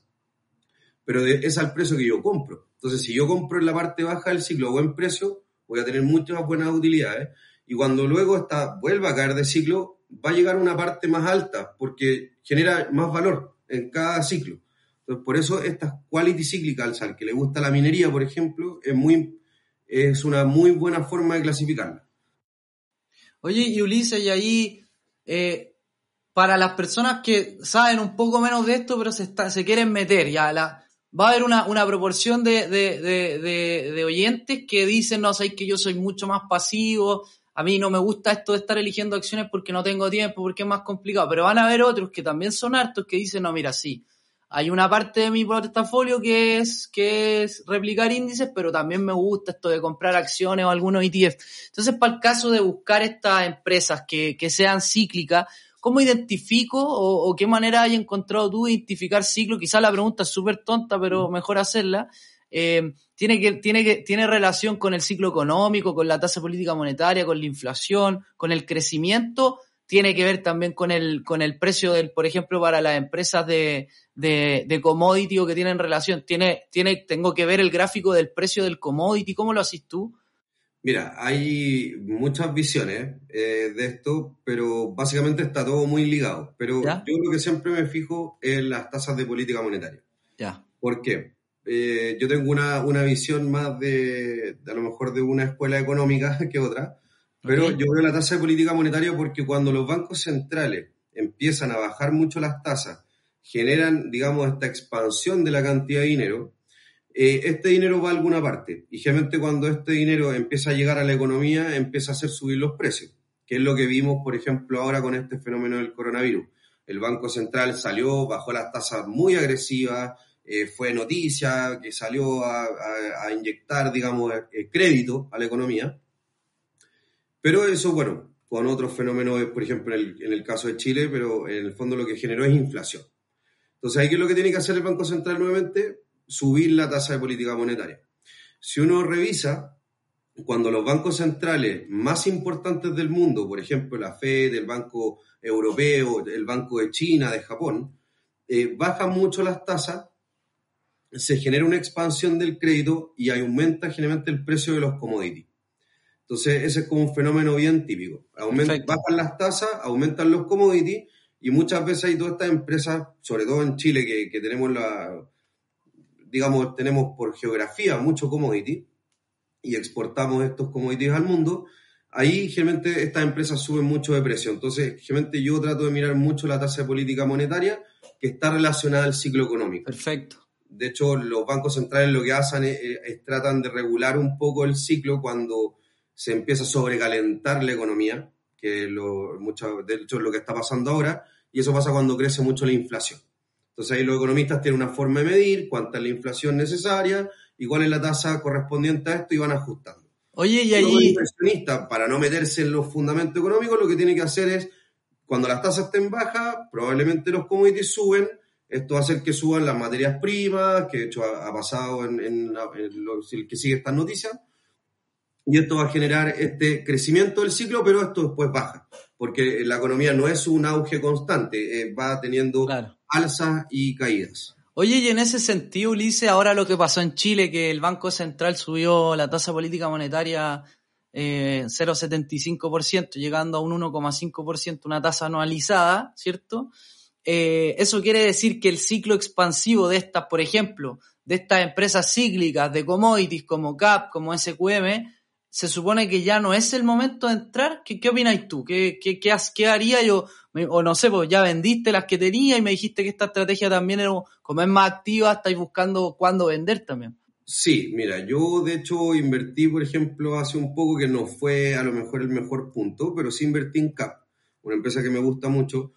Pero es al precio que yo compro. Entonces, si yo compro en la parte baja del ciclo a buen precio, voy a tener muchas buenas utilidades. Y cuando luego esta vuelva a caer de ciclo, va a llegar a una parte más alta, porque genera más valor en cada ciclo. Entonces, por eso estas quality cyclicals, al que le gusta la minería, por ejemplo, es, muy, es una muy buena forma de clasificarla. Oye, y Ulises, y ahí... Eh... Para las personas que saben un poco menos de esto, pero se, está, se quieren meter, ya la, va a haber una, una proporción de, de, de, de, de oyentes que dicen, no, sabéis que yo soy mucho más pasivo, a mí no me gusta esto de estar eligiendo acciones porque no tengo tiempo, porque es más complicado. Pero van a haber otros que también son hartos que dicen, no, mira, sí, hay una parte de mi portafolio que es, que es replicar índices, pero también me gusta esto de comprar acciones o algunos E T F. Entonces, para el caso de buscar estas empresas que, que sean cíclicas, ¿cómo identifico o, o qué manera has encontrado tú de identificar ciclos? Quizás la pregunta es súper tonta, pero mejor hacerla. Eh, tiene que, tiene que, tiene relación con el ciclo económico, con la tasa de política monetaria, con la inflación, con el crecimiento. Tiene que ver también con el, con el precio del, por ejemplo, para las empresas de, de, de commodity o que tienen relación. Tiene, tiene, tengo que ver el gráfico del precio del commodity. ¿Cómo lo haces tú? Mira, hay muchas visiones eh, de esto, pero básicamente está todo muy ligado. Pero ¿Ya? yo lo que siempre me fijo es las tasas de política monetaria. ¿Ya? ¿Por qué? Eh, yo tengo una, una visión más de, de, a lo mejor, de una escuela económica que otra, pero okay. yo veo la tasa de política monetaria porque cuando los bancos centrales empiezan a bajar mucho las tasas, generan, digamos, esta expansión de la cantidad de dinero, este dinero va a alguna parte, y generalmente cuando este dinero empieza a llegar a la economía, empieza a hacer subir los precios, que es lo que vimos, por ejemplo, ahora con este fenómeno del coronavirus. El Banco Central salió, bajó las tasas muy agresivas, eh, fue noticia que salió a, a, a inyectar, digamos, eh, crédito a la economía, pero eso, bueno, con otros fenómenos, por ejemplo, en el, en el caso de Chile, pero en el fondo lo que generó es inflación. Entonces, ahí, ¿qué es lo que tiene que hacer el Banco Central nuevamente? Subir la tasa de política monetaria. Si uno revisa, cuando los bancos centrales más importantes del mundo, por ejemplo la FED, el Banco Europeo, el Banco de China, de Japón, eh, bajan mucho las tasas, se genera una expansión del crédito y aumenta generalmente el precio de los commodities. Entonces ese es como un fenómeno bien típico. Aumenta, bajan las tasas, aumentan los commodities y muchas veces hay todas estas empresas, sobre todo en Chile, que, que tenemos la... digamos, tenemos por geografía mucho commodity y exportamos estos commodities al mundo, ahí generalmente estas empresas suben mucho de precio. Entonces, generalmente yo trato de mirar mucho la tasa de política monetaria que está relacionada al ciclo económico. Perfecto. De hecho, los bancos centrales lo que hacen es, es tratan de regular un poco el ciclo cuando se empieza a sobrecalentar la economía, que lo, mucho, de hecho es lo que está pasando ahora, y eso pasa cuando crece mucho la inflación. Entonces ahí los economistas tienen una forma de medir cuánta es la inflación necesaria y cuál es la tasa correspondiente a esto y van ajustando. Oye, y ahí... Los inversionistas, para no meterse en los fundamentos económicos, lo que tienen que hacer es, cuando las tasas estén bajas, probablemente los commodities suben, esto va a hacer que suban las materias primas, que de hecho ha, ha pasado en, en, la, en lo que sigue estas noticias, y esto va a generar este crecimiento del ciclo, pero esto después baja, porque la economía no es un auge constante, eh, va teniendo... Claro. Alzas y caídas. Oye, y en ese sentido, Ulises, ahora lo que pasó en Chile, que el Banco Central subió la tasa política monetaria eh, cero coma setenta y cinco por ciento, llegando a un uno coma cinco por ciento, una tasa anualizada, ¿cierto? Eh, eso quiere decir que el ciclo expansivo de estas, por ejemplo, de estas empresas cíclicas de commodities como C A P, como S Q M, se supone que ya no es el momento de entrar. ¿Qué, qué opináis tú? ¿Qué, qué, qué, qué haría yo? O no sé, pues ya vendiste las que tenías y me dijiste que esta estrategia también, era, como es más activa, estáis buscando cuándo vender también. Sí, mira, yo de hecho invertí, por ejemplo, hace un poco que no fue a lo mejor el mejor punto, pero sí invertí en C A P, una empresa que me gusta mucho.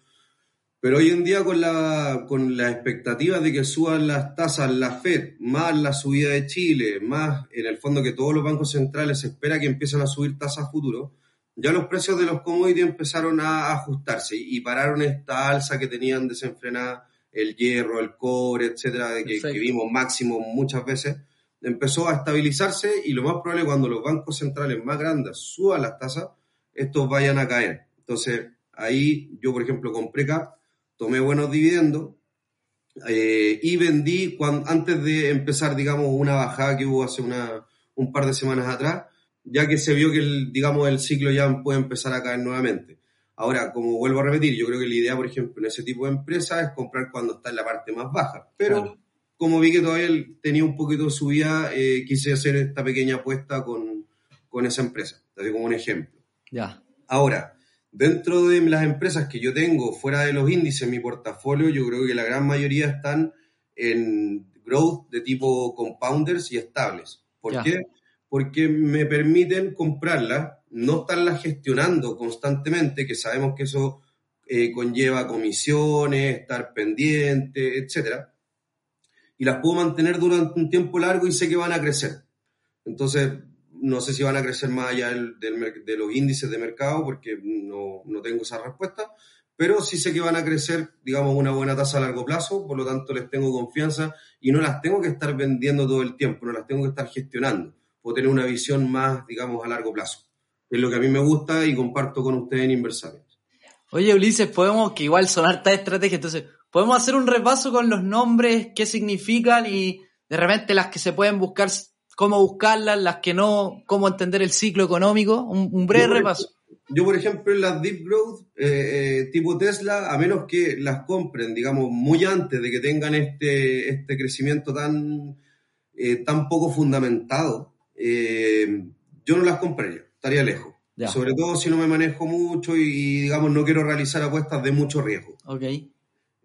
Pero hoy en día con la, con la expectativa de que suban las tasas, la FED, más la subida de Chile, más en el fondo que todos los bancos centrales se espera que empiecen a subir tasas a futuro, ya los precios de los commodities empezaron a ajustarse y pararon esta alza que tenían desenfrenada, el hierro, el cobre, etcétera, de que, que vimos máximo muchas veces, empezó a estabilizarse y lo más probable cuando los bancos centrales más grandes suban las tasas, estos vayan a caer. Entonces, ahí yo, por ejemplo, compré C A P, tomé buenos dividendos eh, y vendí cuando, antes de empezar, digamos, una bajada que hubo hace una, un par de semanas atrás, ya que se vio que, el, digamos, el ciclo ya puede empezar a caer nuevamente. Ahora, como vuelvo a repetir, yo creo que la idea, por ejemplo, en ese tipo de empresas es comprar cuando está en la parte más baja. Pero, claro, como vi que todavía tenía un poquito de subida, eh, quise hacer esta pequeña apuesta con, con esa empresa. Así como un ejemplo. Ya. Ahora, dentro de las empresas que yo tengo fuera de los índices en mi portafolio, yo creo que la gran mayoría están en growth de tipo compounders y estables. ¿Por yeah. qué? Porque me permiten comprarlas, no estarlas gestionando constantemente, que sabemos que eso eh, conlleva comisiones, estar pendiente, etcétera. Y las puedo mantener durante un tiempo largo y sé que van a crecer. Entonces, no sé si van a crecer más allá del, del, de los índices de mercado, porque no, no tengo esa respuesta, pero sí sé que van a crecer, digamos, una buena tasa a largo plazo, por lo tanto les tengo confianza y no las tengo que estar vendiendo todo el tiempo, no las tengo que estar gestionando. Puedo tener una visión más, digamos, a largo plazo. Es lo que a mí me gusta y comparto con ustedes en Inversapiens. Oye, Ulises, podemos, que igual son hartas estrategias, entonces, podemos hacer un repaso con los nombres, qué significan y de repente las que se pueden buscar, cómo buscarlas, las que no, cómo entender el ciclo económico, un, un breve yo, repaso. Yo, por ejemplo, en las Deep Growth, eh, eh, tipo Tesla, a menos que las compren, digamos, muy antes de que tengan este, este crecimiento tan, eh, tan poco fundamentado, eh, yo no las compraría, estaría lejos. Ya. Sobre todo si no me manejo mucho y, y, digamos, no quiero realizar apuestas de mucho riesgo. Ok.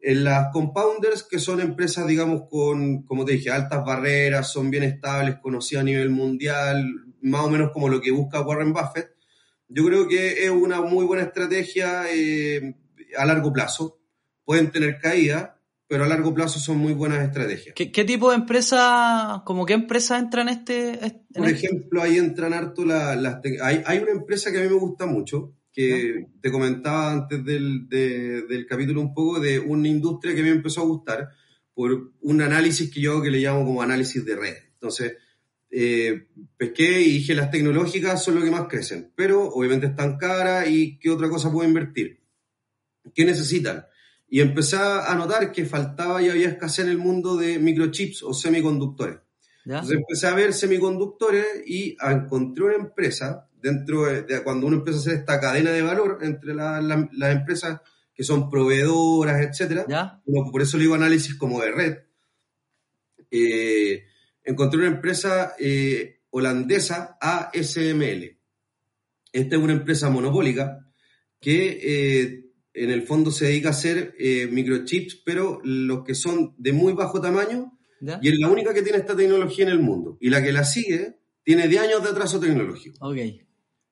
En las compounders, que son empresas, digamos, con, como te dije, altas barreras, son bien estables, conocidas a nivel mundial, más o menos como lo que busca Warren Buffett, yo creo que es una muy buena estrategia eh, a largo plazo. Pueden tener caída, pero a largo plazo son muy buenas estrategias. ¿Qué, qué tipo de empresa, como qué empresa entra en este? En Por este? ejemplo, ahí entran harto las... La, hay, hay una empresa que a mí me gusta mucho, que te comentaba antes del, de, del capítulo un poco, de una industria que me empezó a gustar por un análisis que yo hago que le llamo como análisis de red. Entonces, eh, pesqué y dije, las tecnológicas son lo que más crecen, pero obviamente están caras y qué otra cosa puedo invertir, qué necesitan. Y empecé a notar que faltaba y había escasez en el mundo de microchips o semiconductores. ¿Ya? Entonces empecé a ver semiconductores y encontré una empresa... Dentro de cuando uno empieza a hacer esta cadena de valor entre la, la, las empresas que son proveedoras, etcétera, uno, por eso le digo análisis como de red, eh, encontré una empresa eh, holandesa, A S M L. Esta es una empresa monopólica que eh, en el fondo se dedica a hacer eh, microchips, pero los que son de muy bajo tamaño, ¿ya? Y es la única que tiene esta tecnología en el mundo, y la que la sigue tiene diez años de atraso tecnológico. Okay.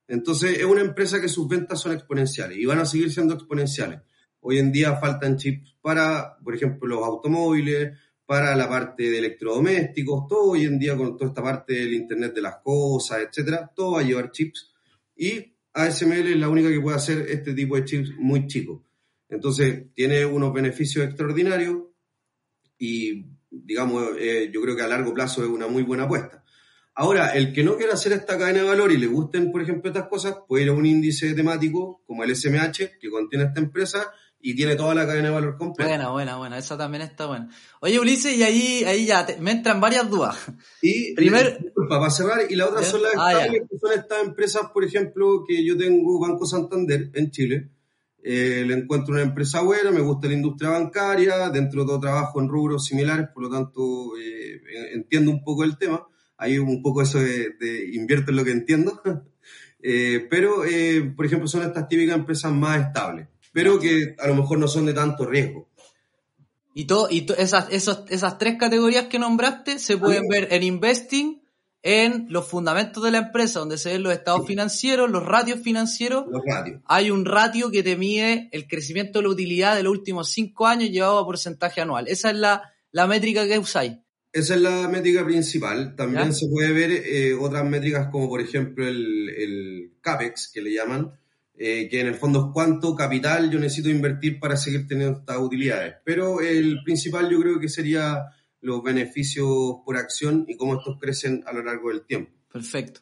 Entonces, es una empresa que sus ventas son exponenciales y van a seguir siendo exponenciales. Hoy en día faltan chips para, por ejemplo, los automóviles, para la parte de electrodomésticos, todo hoy en día con toda esta parte del Internet de las cosas, etcétera, todo va a llevar chips. Y A S M L es la única que puede hacer este tipo de chips muy chicos. Entonces, tiene unos beneficios extraordinarios y, digamos, eh, yo creo que a largo plazo es una muy buena apuesta. Ahora, el que no quiera hacer esta cadena de valor y le gusten, por ejemplo, estas cosas, puede ir a un índice temático como el S M H, que contiene esta empresa y tiene toda la cadena de valor completa. Buena, buena, buena. Esa también está buena. Oye, Ulises, y ahí, ahí ya te, me entran varias dudas. Y, Primer... disculpa, para cerrar, y la otra ¿Eh? son las ah, estables, que son estas empresas, por ejemplo, que yo tengo Banco Santander en Chile. Eh, le encuentro una empresa buena, me gusta la industria bancaria, dentro de todo trabajo en rubros similares, por lo tanto, eh, entiendo un poco el tema. Hay un poco eso de, de invierto en lo que entiendo, eh, pero, eh, por ejemplo, son estas típicas empresas más estables, pero que a lo mejor no son de tanto riesgo. Y, todo, y to, esas, esos, esas tres categorías que nombraste se pueden sí. ver en Investing, en los fundamentos de la empresa, donde se ven los estados sí. financieros, los ratios financieros. Los ratios. Hay un ratio que te mide el crecimiento de la utilidad de los últimos cinco años llevado a porcentaje anual. Esa es la, la métrica que usáis. Esa es la métrica principal. También ¿Ya? se puede ver eh, otras métricas como, por ejemplo, el, el CAPEX, que le llaman, eh, que en el fondo es cuánto capital yo necesito invertir para seguir teniendo estas utilidades. Pero el principal yo creo que sería los beneficios por acción y cómo estos crecen a lo largo del tiempo. Perfecto.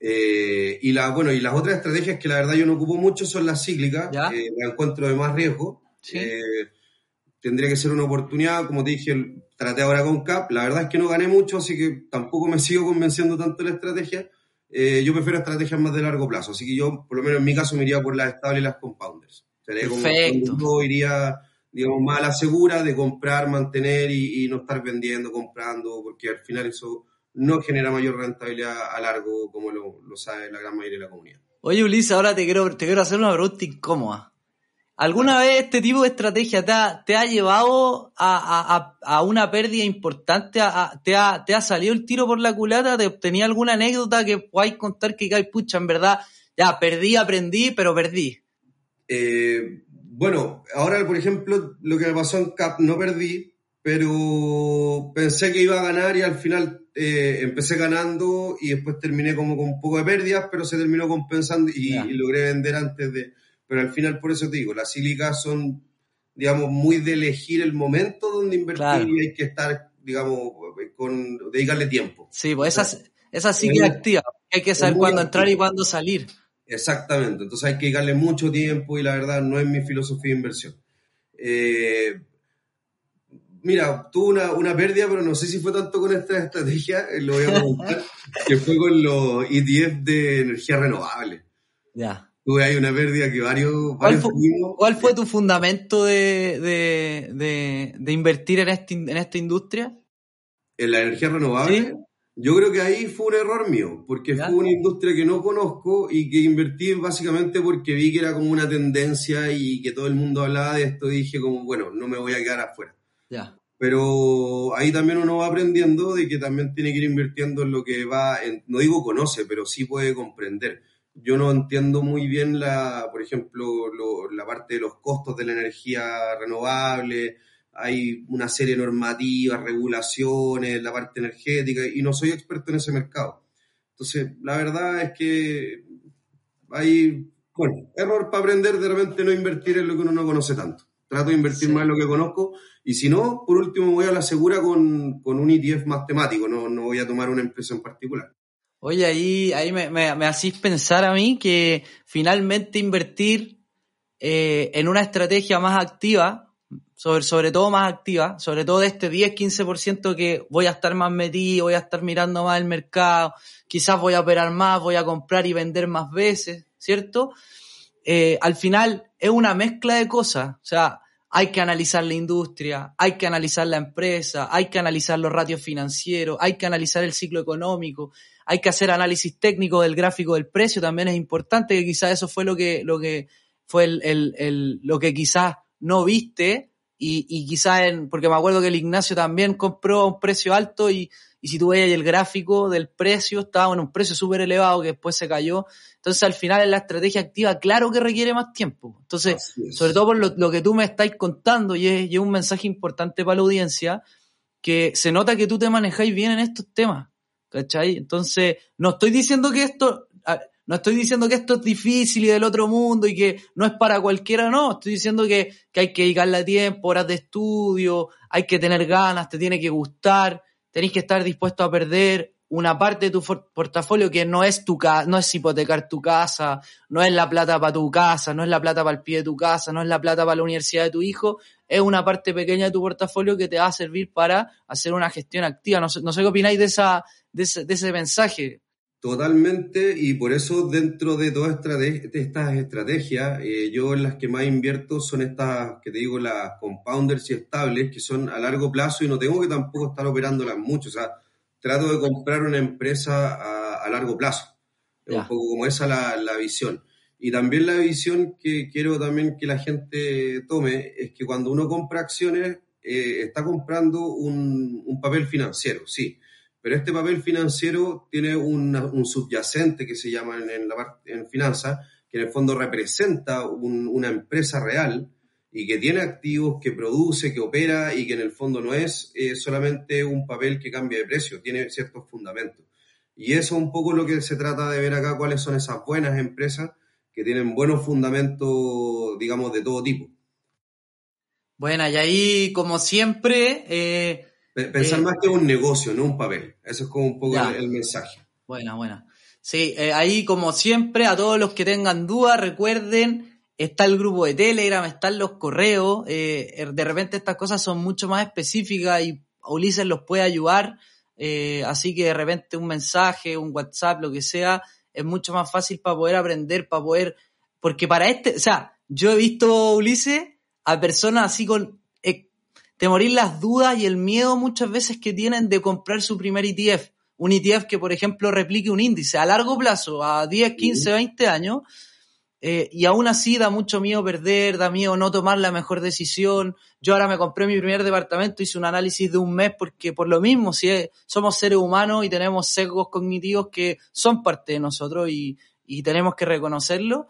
Eh, y, la, bueno, y las otras estrategias que la verdad yo no ocupo mucho son las cíclicas, eh, las encuentro de más riesgo. ¿Sí? Eh, tendría que ser una oportunidad, como te dije, el, traté ahora con C A P, la verdad es que no gané mucho, así que tampoco me sigo convenciendo tanto de la estrategia, eh, yo prefiero estrategias más de largo plazo, así que yo, por lo menos en mi caso, me iría por las estables y las compounders. Sería Perfecto. Como yo iría, digamos, más a la segura de comprar, mantener y, y no estar vendiendo, comprando, porque al final eso no genera mayor rentabilidad a largo, como lo, lo sabe la gran mayoría de la comunidad. Oye, Ulises, ahora te quiero, te quiero hacer una pregunta incómoda. ¿Alguna vez este tipo de estrategia te ha, te ha llevado a, a, a una pérdida importante? A, a, te, ha, ¿Te ha salido el tiro por la culata? ¿Te tenía alguna anécdota que podáis contar que hay pucha, en verdad, ya perdí, aprendí, pero perdí? Eh, bueno, ahora, por ejemplo, lo que me pasó en C A P, no perdí, pero pensé que iba a ganar y al final eh, empecé ganando y después terminé como con un poco de pérdidas, pero se terminó compensando y, y logré vender antes de... Pero al final, por eso te digo, las sílicas son, digamos, muy de elegir el momento donde invertir, claro, y hay que estar, digamos, con dedicarle tiempo. Sí, pues esa, esa sí que es activa. Hay que saber cuándo entrar y cuándo salir. Exactamente. Entonces hay que dedicarle mucho tiempo y la verdad no es mi filosofía de inversión. Eh, mira, tuve una, una pérdida, pero no sé si fue tanto con esta estrategia, lo voy a preguntar, que fue con los E T F de energía renovable. Ya. Tuve ahí una pérdida que varios... ¿Cuál, varios fue, ¿cuál fue tu fundamento de, de, de, de invertir en, este, en esta industria? ¿En la energía renovable? ¿Sí? Yo creo que ahí fue un error mío, porque ¿Ya? fue una industria que no conozco y que invertí básicamente porque vi que era como una tendencia y que todo el mundo hablaba de esto y dije como, bueno, no me voy a quedar afuera. Ya. Pero ahí también uno va aprendiendo de que también tiene que ir invirtiendo en lo que va, en, no digo conoce, pero sí puede comprender. Yo no entiendo muy bien, la, por ejemplo, lo, la parte de los costos de la energía renovable, hay una serie de normativas, regulaciones, la parte energética, y no soy experto en ese mercado. Entonces, la verdad es que hay, bueno, error para aprender, de repente no invertir en lo que uno no conoce tanto. Trato de invertir sí. más en lo que conozco, y si no, por último voy a la segura con, con un E T F más temático, no, no voy a tomar una empresa en particular. Oye, ahí, ahí me, me, me hacís pensar a mí que finalmente invertir eh, en una estrategia más activa, sobre, sobre todo más activa, sobre todo de este diez a quince por ciento que voy a estar más metido, voy a estar mirando más el mercado, quizás voy a operar más, voy a comprar y vender más veces, ¿cierto? Eh, al final es una mezcla de cosas, o sea, hay que analizar la industria, hay que analizar la empresa, hay que analizar los ratios financieros, hay que analizar el ciclo económico, hay que hacer análisis técnico del gráfico del precio, también es importante, que quizás eso fue lo que, lo que fue el, el, el, lo que quizás no viste, y, y quizás, porque me acuerdo que el Ignacio también compró a un precio alto, y, y si tú veías el gráfico del precio, estaba en un precio súper elevado que después se cayó. Entonces, al final, en la estrategia activa, claro que requiere más tiempo. Entonces, sobre todo por lo, lo que tú me estás contando, y es, y es un mensaje importante para la audiencia, que se nota que tú te manejáis bien en estos temas, ¿cachai? Entonces, no estoy diciendo que esto, no estoy diciendo que esto es difícil y del otro mundo y que no es para cualquiera, no. Estoy diciendo que, que hay que dedicarle tiempo, horas de estudio, hay que tener ganas, te tiene que gustar, tenés que estar dispuesto a perder una parte de tu for- portafolio que no es tu ca- no es hipotecar tu casa, no es la plata para tu casa, no es la plata para el pie de tu casa, no es la plata para la universidad de tu hijo, es una parte pequeña de tu portafolio que te va a servir para hacer una gestión activa. No sé, no sé qué opináis de, esa, de, ese, de ese mensaje. Totalmente, y por eso dentro de todas estrate- de estas estrategias, eh, yo en las que más invierto son estas, que te digo, las compounders y estables, que son a largo plazo y no tengo que tampoco estar operándolas mucho, o sea, trato de comprar una empresa a, a largo plazo. Es un poco como esa la, la visión. Y también la visión que quiero también que la gente tome es que cuando uno compra acciones, eh, está comprando un, un papel financiero, sí. Pero este papel financiero tiene una, un subyacente que se llama en, en, la, en finanzas, que en el fondo representa un, una empresa real y que tiene activos, que produce, que opera, y que en el fondo no es eh, solamente un papel que cambia de precio, tiene ciertos fundamentos. Y eso es un poco lo que se trata de ver acá, cuáles son esas buenas empresas que tienen buenos fundamentos, digamos, de todo tipo. Bueno, y ahí, como siempre... Eh, Pensar eh, más que un negocio, no un papel. Eso es como un poco el, el mensaje. Bueno, bueno. Sí, eh, ahí, como siempre, a todos los que tengan dudas, recuerden... Está el grupo de Telegram, están los correos, eh, de repente estas cosas son mucho más específicas y Ulises los puede ayudar, eh, así que de repente un mensaje, un WhatsApp, lo que sea, es mucho más fácil para poder aprender, para poder, porque para este, o sea, yo he visto, Ulises, a personas así con eh, temorir las dudas y el miedo muchas veces que tienen de comprar su primer E T F, un E T F que por ejemplo replique un índice a largo plazo, a diez, quince, veinte años, Eh, y aún así da mucho miedo perder, da miedo no tomar la mejor decisión. Yo ahora me compré mi primer departamento, hice un análisis de un mes porque por lo mismo, si es, somos seres humanos y tenemos sesgos cognitivos que son parte de nosotros y, y tenemos que reconocerlo.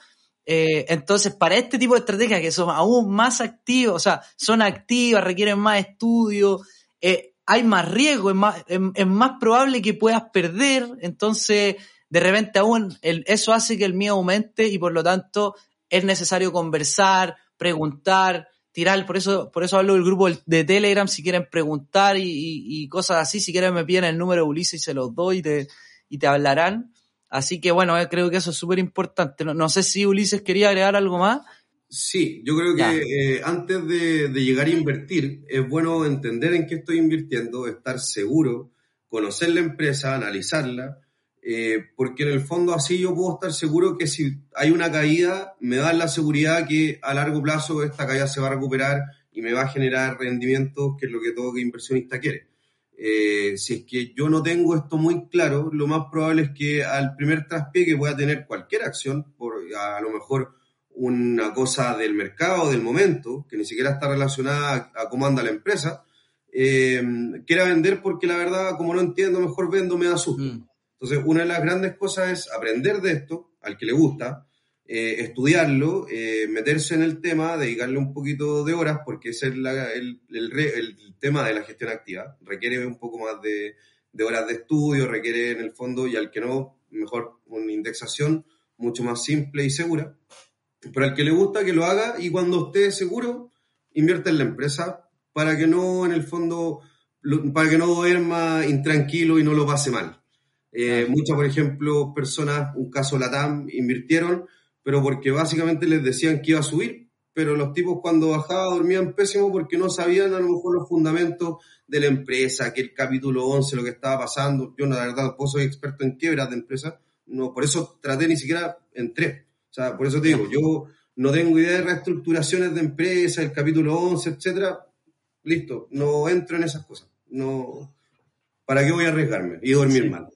Eh, entonces, para este tipo de estrategias que son aún más activas, o sea, son activas, requieren más estudio, eh, hay más riesgo, es más, es, es más probable que puedas perder, entonces... De repente aún el, eso hace que el miedo aumente y por lo tanto es necesario conversar, preguntar, tirar. Por eso por eso hablo del grupo de Telegram, si quieren preguntar y, y, y cosas así. Si quieren me piden el número de Ulises y se los doy y te, y te hablarán. Así que bueno, eh, creo que eso es súper importante. No, no sé si Ulises quería agregar algo más. Sí, yo creo que eh, antes de, de llegar a invertir es bueno entender en qué estoy invirtiendo, estar seguro, conocer la empresa, analizarla. Eh, porque en el fondo así yo puedo estar seguro que si hay una caída me da la seguridad que a largo plazo esta caída se va a recuperar y me va a generar rendimientos, que es lo que todo inversionista quiere. Eh, si es que yo no tengo esto muy claro, lo más probable es que al primer traspié que pueda tener cualquier acción, por a, a lo mejor una cosa del mercado, del momento, que ni siquiera está relacionada a, a cómo anda la empresa, eh, quiera vender porque la verdad, como no entiendo, mejor vendo, me da susto. Mm. Entonces, una de las grandes cosas es aprender de esto, al que le gusta, eh, estudiarlo, eh, meterse en el tema, dedicarle un poquito de horas, porque ese es la, el, el, el tema de la gestión activa. Requiere un poco más de, de horas de estudio, requiere en el fondo, y al que no, mejor una indexación mucho más simple y segura. Pero al que le gusta, que lo haga, y cuando esté seguro, invierte en la empresa para que no, en el fondo, para que no duerma intranquilo y no lo pase mal. Eh, muchas, por ejemplo, personas, un caso LATAM, invirtieron, pero porque básicamente les decían que iba a subir, pero los tipos cuando bajaba dormían pésimo porque no sabían a lo mejor los fundamentos de la empresa, que el capítulo once, lo que estaba pasando. Yo, la verdad, tampoco soy experto en quiebras de empresas, no, por eso traté, ni siquiera entré. O sea, por eso te digo, yo no tengo idea de reestructuraciones de empresas, el capítulo once, etcétera. Listo, no entro en esas cosas. No, ¿para qué voy a arriesgarme y dormir sí. mal?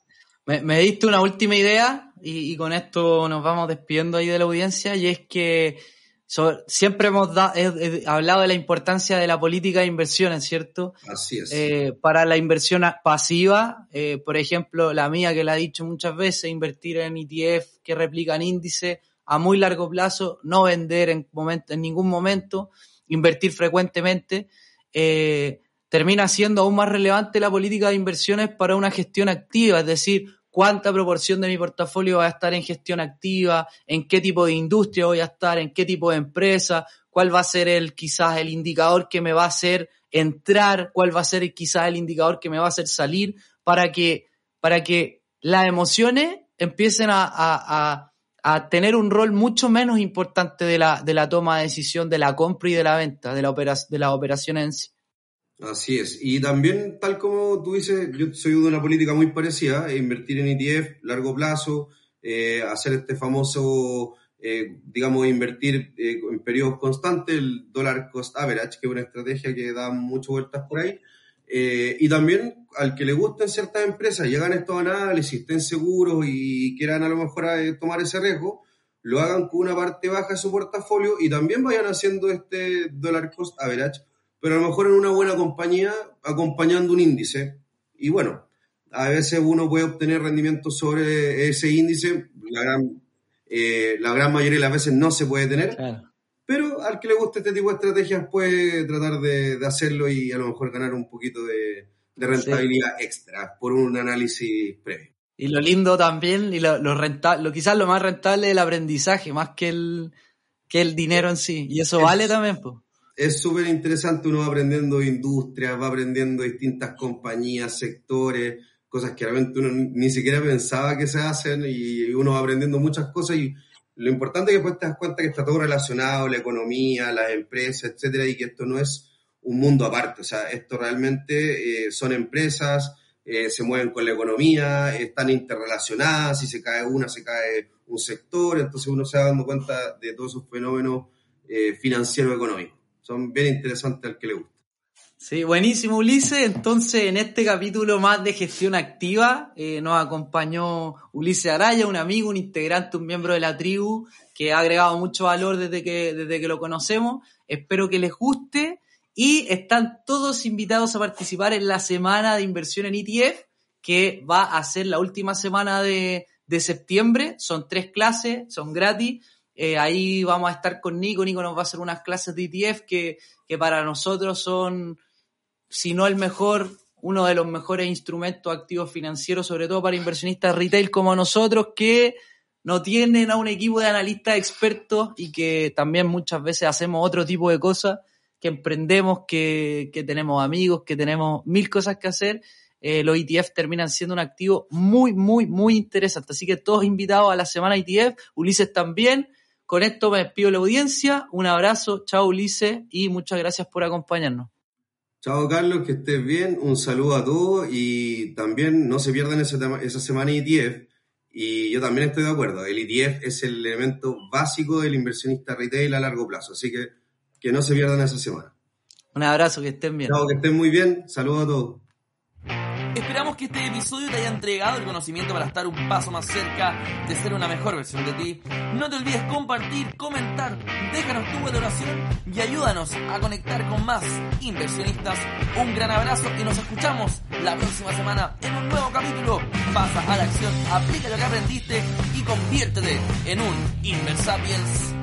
Me, me diste una última idea y, y con esto nos vamos despidiendo ahí de la audiencia, y es que sobre, siempre hemos da, eh, eh, hablado de la importancia de la política de inversiones, ¿cierto? Así es. Eh, para la inversión pasiva, eh, por ejemplo, la mía que la he dicho muchas veces, invertir en E T F que replican índices a muy largo plazo, no vender en, momento, en ningún momento, invertir frecuentemente, eh, termina siendo aún más relevante la política de inversiones para una gestión activa, es decir, cuánta proporción de mi portafolio va a estar en gestión activa, en qué tipo de industria voy a estar, en qué tipo de empresa, cuál va a ser el quizás el indicador que me va a hacer entrar, cuál va a ser quizás el indicador que me va a hacer salir, para que, para que las emociones empiecen a, a, a, a tener un rol mucho menos importante de la, de la toma de decisión de la compra y de la venta, de la operación, de las operaciones en sí. Así es, y también tal como tú dices, yo soy de una política muy parecida, invertir en E T F, largo plazo, eh, hacer este famoso, eh, digamos, invertir eh, en periodos constantes, el Dollar Cost Average, que es una estrategia que da muchas vueltas por ahí, eh, y también al que le gusten ciertas empresas, llegan estos análisis, estén seguros y quieran a lo mejor eh, tomar ese riesgo, lo hagan con una parte baja de su portafolio y también vayan haciendo este Dollar Cost Average, pero a lo mejor en una buena compañía, acompañando un índice. Y bueno, a veces uno puede obtener rendimientos sobre ese índice, la gran, eh, la gran mayoría de las veces no se puede tener, claro. Pero al que le guste este tipo de estrategias puede tratar de, de hacerlo y a lo mejor ganar un poquito de, de rentabilidad sí. extra por un análisis previo. Y lo lindo también, y lo, lo, renta, lo quizás lo más rentable es el aprendizaje, más que el, que el dinero en sí. Y eso es, vale también, pues. Es súper interesante, uno va aprendiendo industrias, va aprendiendo distintas compañías, sectores, cosas que realmente uno ni siquiera pensaba que se hacen y uno va aprendiendo muchas cosas y lo importante es que después te das cuenta que está todo relacionado, la economía, las empresas, etcétera, y que esto no es un mundo aparte, o sea, esto realmente eh, son empresas, eh, se mueven con la economía, están interrelacionadas, si se cae una, se cae un sector, entonces uno se va dando cuenta de todos esos fenómenos eh, financieros económicos. Son bien interesantes al que le gusta. Sí, buenísimo, Ulises. Entonces, en este capítulo más de gestión activa, eh, nos acompañó Ulises Araya, un amigo, un integrante, un miembro de la tribu, que ha agregado mucho valor desde que, desde que lo conocemos. Espero que les guste y están todos invitados a participar en la semana de inversión en E T F, que va a ser la última semana de, de septiembre. Son tres clases, son gratis. Eh, ahí vamos a estar con Nico. Nico nos va a hacer unas clases de E T F que, que para nosotros son... si no el mejor, uno de los mejores instrumentos activos financieros, sobre todo para inversionistas retail como nosotros, que no tienen a un equipo de analistas expertos y que también muchas veces hacemos otro tipo de cosas, que emprendemos, que, que tenemos amigos, que tenemos mil cosas que hacer. Eh, los E T F terminan siendo un activo muy, muy, muy interesante. Así que todos invitados a la semana E T F, Ulises también. Con esto me despido de la audiencia. Un abrazo, chao Ulises y muchas gracias por acompañarnos. Chao Carlos, que estés bien, un saludo a todos y también no se pierdan ese, esa semana E T F y yo también estoy de acuerdo, el E T F es el elemento básico del inversionista retail a largo plazo, así que que no se pierdan esa semana. Un abrazo, que estén bien. Chao, que estén muy bien, saludos a todos. Esperamos que este episodio te haya entregado el conocimiento para estar un paso más cerca de ser una mejor versión de ti. No te olvides compartir, comentar, déjanos tu valoración y ayúdanos a conectar con más inversionistas. Un gran abrazo y nos escuchamos la próxima semana en un nuevo capítulo. Pasa a la acción, aplica lo que aprendiste y conviértete en un Inversapiens.